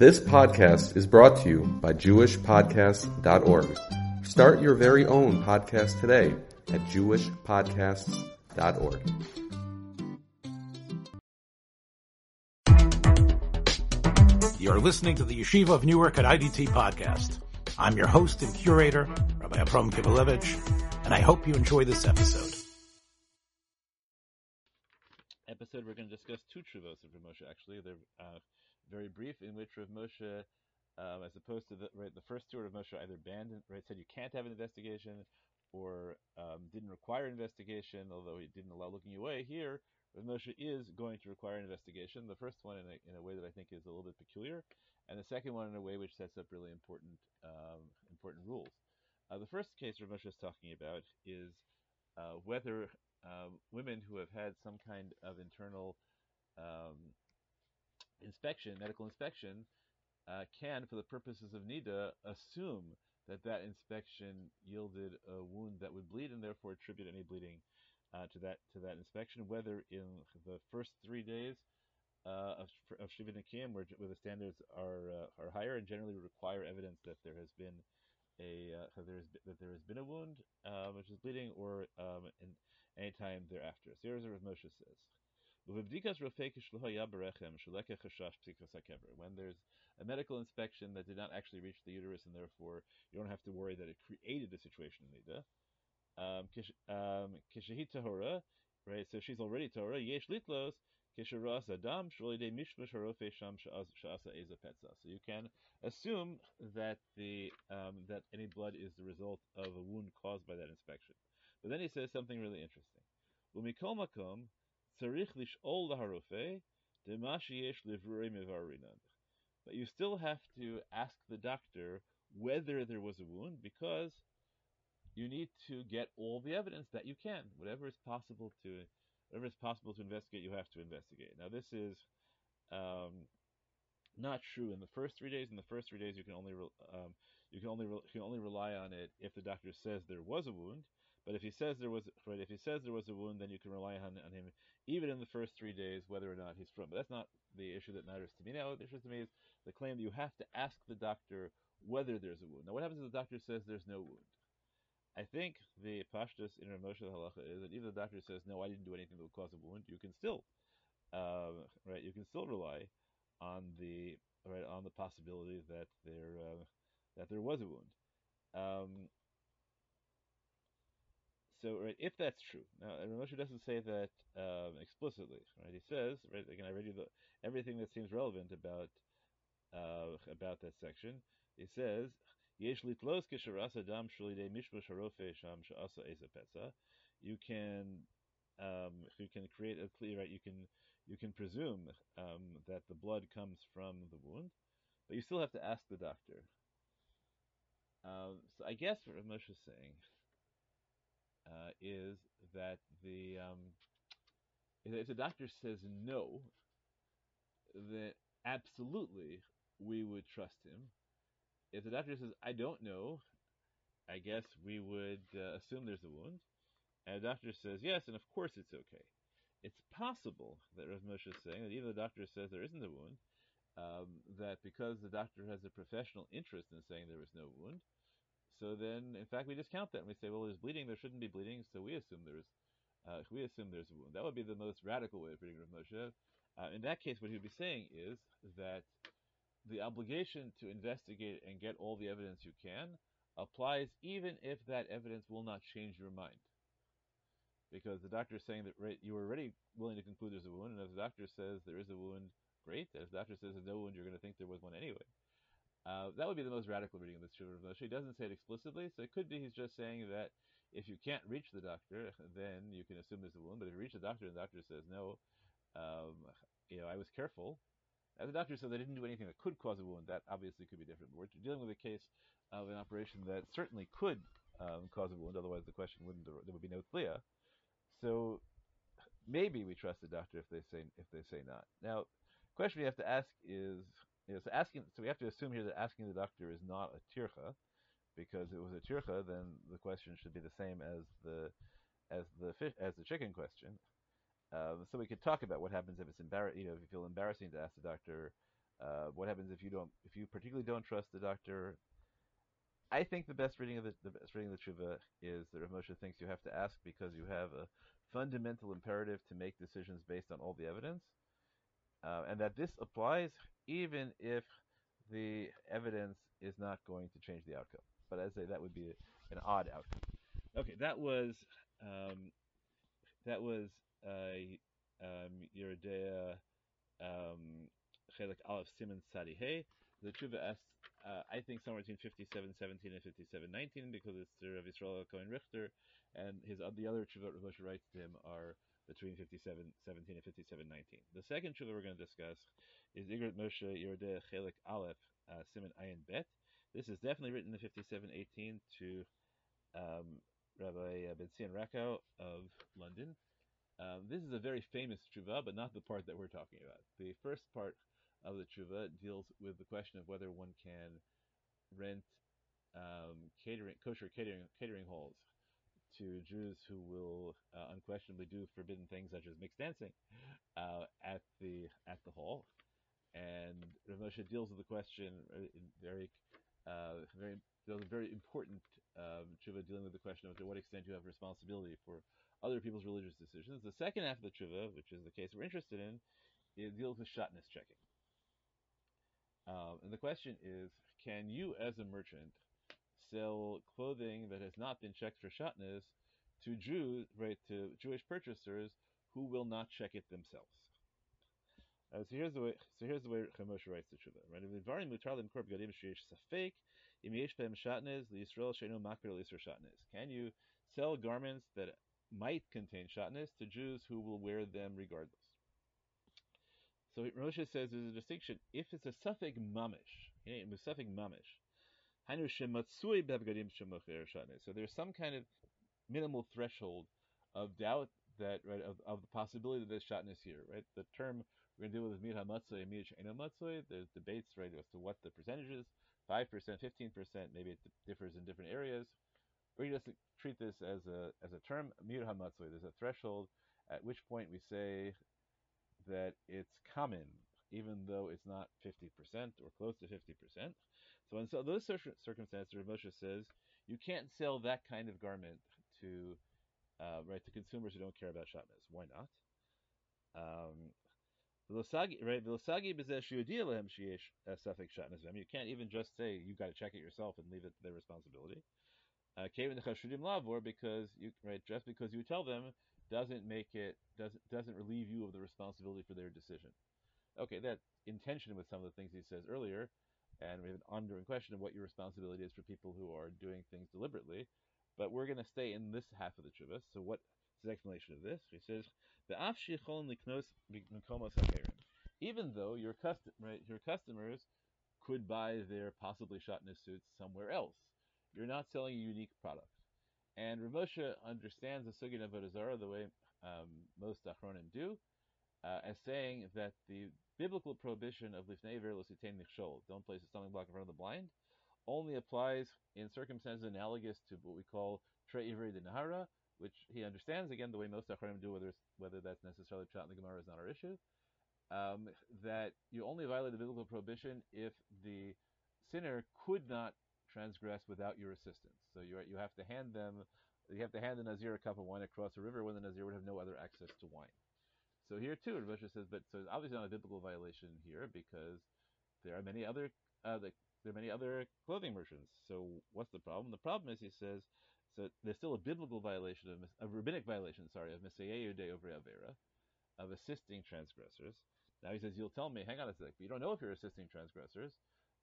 This podcast is brought to you by jewishpodcasts.org. Start your very own podcast today at jewishpodcasts.org. You're listening to the Yeshiva of Newark at IDT Podcast. I'm your host and curator, Rabbi Avram Kibalevich, and I hope you enjoy this episode. We're going to discuss two tshuvos of Rav Moshe. Actually, they're very brief, in which Rav Moshe, as opposed to the first two, Rav Moshe either banned, said you can't have an investigation, or didn't require an investigation, although he didn't allow looking away. Here, Rav Moshe is going to require an investigation. The first one in a way that I think is a little bit peculiar, and the second one in a way which sets up really important rules. The first case Rav Moshe is talking about is whether women who have had some kind of internal medical inspection, can, for the purposes of Nida, assume that that inspection yielded a wound that would bleed, and therefore attribute any bleeding to that inspection, whether in the first 3 days of shivat nikim, where the standards are higher and generally require evidence that there has been a wound, which is bleeding, or any time thereafter. So here's what Rav Moshe says. When there's a medical inspection that did not actually reach the uterus, and therefore you don't have to worry that it created a situation in Nida. Right? So she's already Torah. Yesh litlos. So you can assume that that any blood is the result of a wound caused by that inspection. But then he says something really interesting. But you still have to ask the doctor whether there was a wound, because you need to get all the evidence that you can. Whatever is possible to investigate, you have to investigate. Now, this is not true in the first 3 days. In the first 3 days, you can only rely on it if the doctor says there was a wound. But if he says there was a wound, then you can rely on him even in the first 3 days, whether or not he's from. But that's not the issue that matters to me now. The issue to me is the claim that you have to ask the doctor whether there's a wound. Now, what happens if the doctor says there's no wound? I think the Pashtas in Remojo halacha is that even the doctor says, no, I didn't do anything that would cause a wound, you can still rely on the possibility that there was a wound. So if that's true. Now, Remojo doesn't say that explicitly, right? He says, right, again, I read you everything that seems relevant about that section. He says, you can create a clear, right? You can presume that the blood comes from the wound, but you still have to ask the doctor. So I guess what Rav Moshe is saying is that if the doctor says no, then absolutely we would trust him. If the doctor says, I don't know, I guess we would assume there's a wound. And the doctor says, yes, and of course it's okay. It's possible that Rav Moshe is saying that even the doctor says there isn't a wound, that because the doctor has a professional interest in saying there is no wound, so then, in fact, we discount that and we say, well, there's bleeding, there shouldn't be bleeding, so we assume there's a wound. That would be the most radical way of reading Rav Moshe. In that case, what he would be saying is that the obligation to investigate and get all the evidence you can applies even if that evidence will not change your mind. Because the doctor is saying that you were already willing to conclude there's a wound, and if the doctor says there is a wound, great. If the doctor says there's no wound, you're going to think there was one anyway. That would be the most radical reading of this Shulhan Arukh. He doesn't say it explicitly, so it could be he's just saying that if you can't reach the doctor, then you can assume there's a wound. But if you reach the doctor and the doctor says, no, I was careful, as the doctor said, they didn't do anything that could cause a wound. That obviously could be different. We're dealing with a case of an operation that certainly could cause a wound. Otherwise, the question wouldn't. There would be no clear. So maybe we trust the doctor if they say not. Now, the question we have to ask is, so we have to assume here that asking the doctor is not a tircha, because if it was a tircha, then the question should be the same as the chicken question. So we could talk about what happens if it's embarrassing. If you feel embarrassing to ask the doctor What happens if you don't? If you particularly don't trust the doctor? I think the best reading of the tshuva is that Rav Moshe thinks you have to ask because you have a fundamental imperative to make decisions based on all the evidence, and that this applies even if the evidence is not going to change the outcome. But I'd say that would be an odd outcome. Okay, that was Yerdea Chedek Aleph Simen Sadihei. The tshuva asks, I think somewhere between 57:17 and 57:19, because it's the Rav Yisrael Cohen Richter, and the other tshuva Rav Moshe writes to him are between 57:17 and 57:19. The second tshuva we're going to discuss is Igret Moshe Yerodeh Chelek Aleph Simen Ayin Bet. This is definitely written in 57:18 to Rabbi Bentzion Rakow of London. This is a very famous tshuva, but not the part that we're talking about. The first part of the tshuva deals with the question of whether one can rent kosher catering halls to Jews who will unquestionably do forbidden things such as mixed dancing at the hall. And Rav Moshe deals with the question in very important tshuva, dealing with the question of to what extent you have responsibility for other people's religious decisions. The second half of the tshuva, which is the case we're interested in, it deals with shatnez checking. And the question is, can you as a merchant sell clothing that has not been checked for shatnez to Jewish purchasers who will not check it themselves? So here's the way Rav Moshe writes the tshuva. Right? Can you sell garments that might contain shatnez to Jews who will wear them regardless? So Rav Moshe says there's a distinction. If it's a sfeik mamish, so there's some kind of minimal threshold of doubt that of the possibility that there's shatnez here. Right, the term we're going to deal with is mir ha-ina matsui and mir ha-ina matsui. There's debates as to what the percentage is, 5%, 15%, maybe it differs in different areas. We're going to treat this as a term, mir ha-matsui. There's a threshold at which point we say that it's common, even though it's not 50% or close to 50%. So in those circumstances, Rav Moshe says you can't sell that kind of garment to consumers who don't care about shatnez. Why not? You can't even just say you got to check it yourself and leave it to their responsibility. Because just because you tell them doesn't relieve you of the responsibility for their decision. Okay, that intention with some of the things he says earlier, and we have an ongoing question of what your responsibility is for people who are doing things deliberately, but we're going to stay in this half of the tshuva. So what's his explanation of this? He says, even though your customers could buy their possibly shatnez suits somewhere else, you're not selling a unique product. And Rav Moshe understands the sugya of avodah zarah the way most achronim do, as saying that the biblical prohibition of lifnei iver lo titen mikhshol, don't place a stumbling block in front of the blind, only applies in circumstances analogous to what we call trei ivrei d'nahara, which he understands, again, the way most achronim do, whether that's necessarily pshat in the Gemara is not our issue, that you only violate the biblical prohibition if the sinner could not transgress without your assistance. So you have to hand the Nazir a cup of wine across a river when the Nazir would have no other access to wine. So here too, Rav Moshe says, but so it's obviously not a biblical violation here because there are many other clothing merchants. So what's the problem? The problem is, he says, so there's still a biblical violation of misayyehu de'ovre avera, of assisting transgressors. Now he says, you'll tell me, hang on a sec, but you don't know if you're assisting transgressors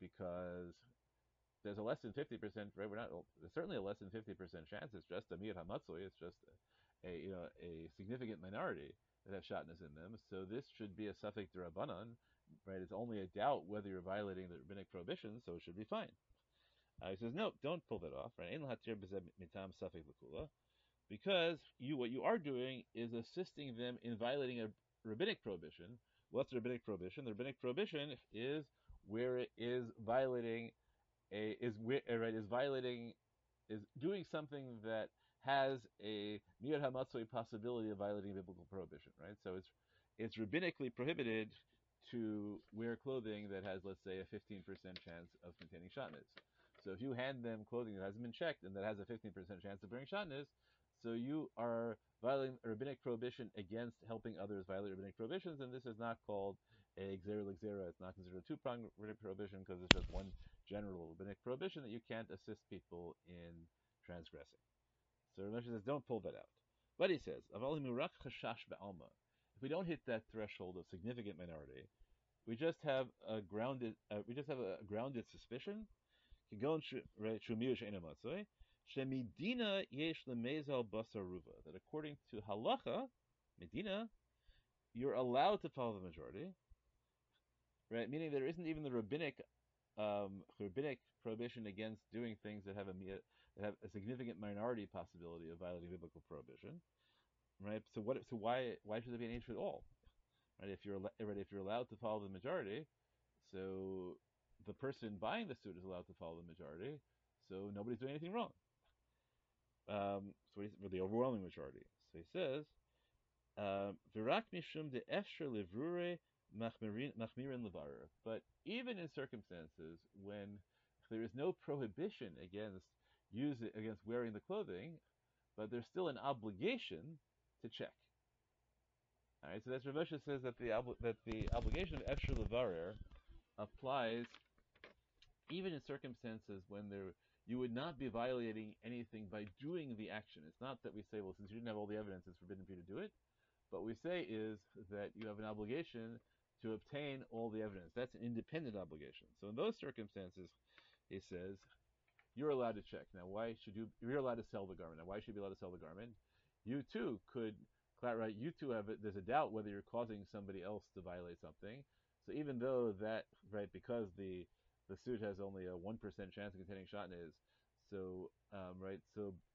because there's a less than 50%, right? There's certainly a less than 50% chance. It's just a mir ha-matsui. It's just a significant minority that have shatnez in them. So this should be a sfeik derabbanan, right? It's only a doubt whether you're violating the rabbinic prohibition, so it should be fine. He says, no, don't pull that off, right? Because what you are doing is assisting them in violating a rabbinic prohibition. What's the rabbinic prohibition? The rabbinic prohibition is where it is violating is doing something that has a mir ha-matsui possibility of violating biblical prohibition, right? So it's rabbinically prohibited to wear clothing that has, let's say, a 15% chance of containing shatnez. So if you hand them clothing that hasn't been checked and that has a 15% chance of bringing shatnez, so you are violating rabbinic prohibition against helping others violate rabbinic prohibitions, and this is not called a xera l'xera. It's not considered a two-pronged rabbinic prohibition because it's just one general rabbinic prohibition that you can't assist people in transgressing. So Rav Moshe says, don't pull that out. But he says, if we don't hit that threshold of significant minority, we just have a grounded suspicion. That according to halacha, medina, you're allowed to follow the majority, right? Meaning there isn't even the rabbinic prohibition against doing things that have a significant minority possibility of violating biblical prohibition, right? So what? So why should there be an issue at all, right? If you're allowed to follow the majority, so the person buying the suit is allowed to follow the majority, so nobody's doing anything wrong. For the overwhelming majority. So he says, "Virak mishum de efshar levarer machmirin levarer." But even in circumstances when there is no prohibition against wearing the clothing, but there's still an obligation to check. All right. So that's Rav Moshe says that the obligation of efshar levarer applies even in circumstances when you would not be violating anything by doing the action. It's not that we say, well, since you didn't have all the evidence, it's forbidden for you to do it. But we say is that you have an obligation to obtain all the evidence. That's an independent obligation. So in those circumstances, he says, you're allowed to check. Now, you're allowed to sell the garment. Now, why should you be allowed to sell the garment? You too could, right? You too there's a doubt whether you're causing somebody else to violate something. So even though that, right, because the suit has only a 1% chance of containing shatnez, so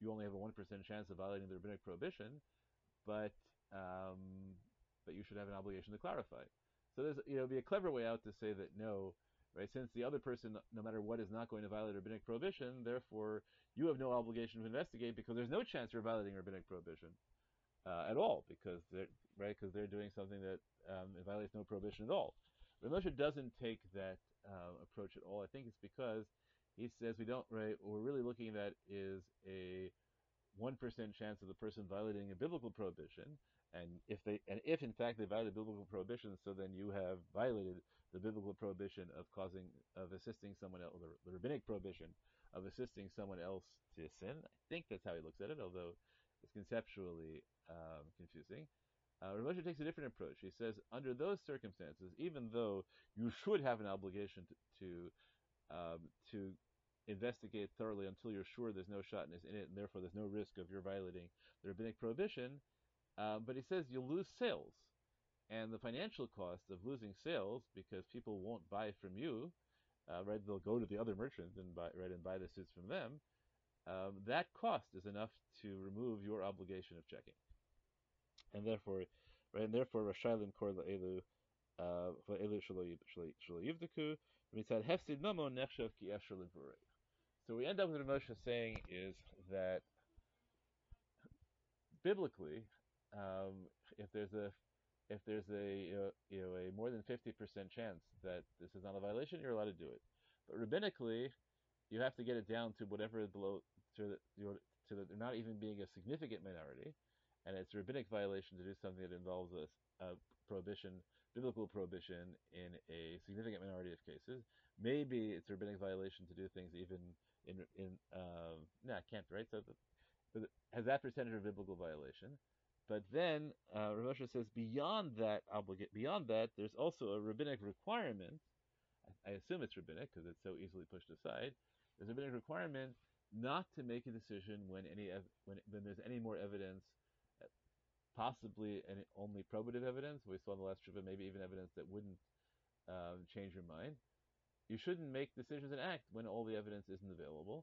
you only have a 1% chance of violating the rabbinic prohibition, but you should have an obligation to clarify. So there's, it'd be a clever way out to say that no, right, since the other person, no matter what, is not going to violate rabbinic prohibition, therefore you have no obligation to investigate because there's no chance you're violating rabbinic prohibition at all, because they're doing something that it violates no prohibition at all. Rav Moshe doesn't take that approach at all. I think it's because he says what we're really looking at is a 1% chance of the person violating a biblical prohibition, and if in fact they violated biblical prohibition, so then you have violated the biblical prohibition of assisting someone else, or the rabbinic prohibition of assisting someone else to sin. I think that's how he looks at it, although it's conceptually confusing. Rav Moshe takes a different approach. He says, under those circumstances, even though you should have an obligation to investigate thoroughly until you're sure there's no shatnez in it, and therefore there's no risk of your violating the rabbinic prohibition, but he says you'll lose sales. And the financial cost of losing sales, because people won't buy from you, they'll go to the other merchant and buy the suits from them, that cost is enough to remove your obligation of checking. And therefore, Rashailim Korla Elu Shalo Yivdeku. So we end up with what Moshe saying is that biblically, if there's a more than 50% chance that this is not a violation, you're allowed to do it. But rabbinically, you have to get it down to whatever below to they're not even being a significant minority. And it's a rabbinic violation to do something that involves a prohibition, biblical prohibition, in a significant minority of cases. Maybe it's a rabbinic violation to do things even but it has that percentage of biblical violation. But then Rav Moshe says beyond that, there's also a rabbinic requirement. I assume it's rabbinic because it's so easily pushed aside. There's a rabbinic requirement not to make a decision when there's any more evidence. Possibly and only probative evidence. We saw in the last shiva, maybe even evidence that wouldn't change your mind. You shouldn't make decisions and act when all the evidence isn't available.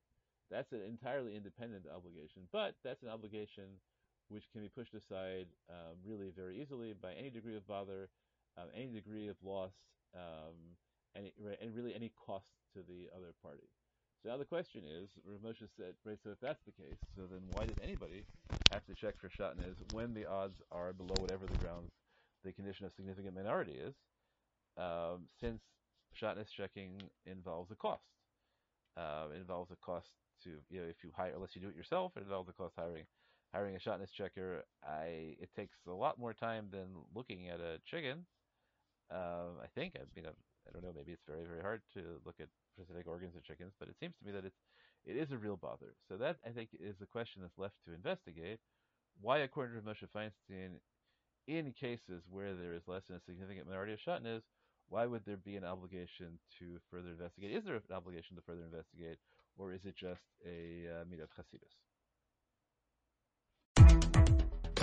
That's an entirely independent obligation, but that's an obligation which can be pushed aside really very easily by any degree of bother, any degree of loss, and really any cost to the other party. So now the question is, Rav Moshe said, right, so if that's the case, so then why did anybody have to check for shatnez when the odds are below whatever the condition of significant minority is? since shatnez checking involves a cost. It involves a cost to, if you hire, unless you do it yourself, it involves a cost hiring a shatnez checker. It takes a lot more time than looking at a chicken. I think, I don't know, maybe it's very, very hard to look at specific organs of chickens, but it seems to me that it is a real bother. So that, I think, is a question that's left to investigate. Why, according to Rav Moshe Feinstein, in cases where there is less than a significant minority of shatnez, why would there be an obligation to further investigate? Is there an obligation to further investigate, or is it just a midas chassidus?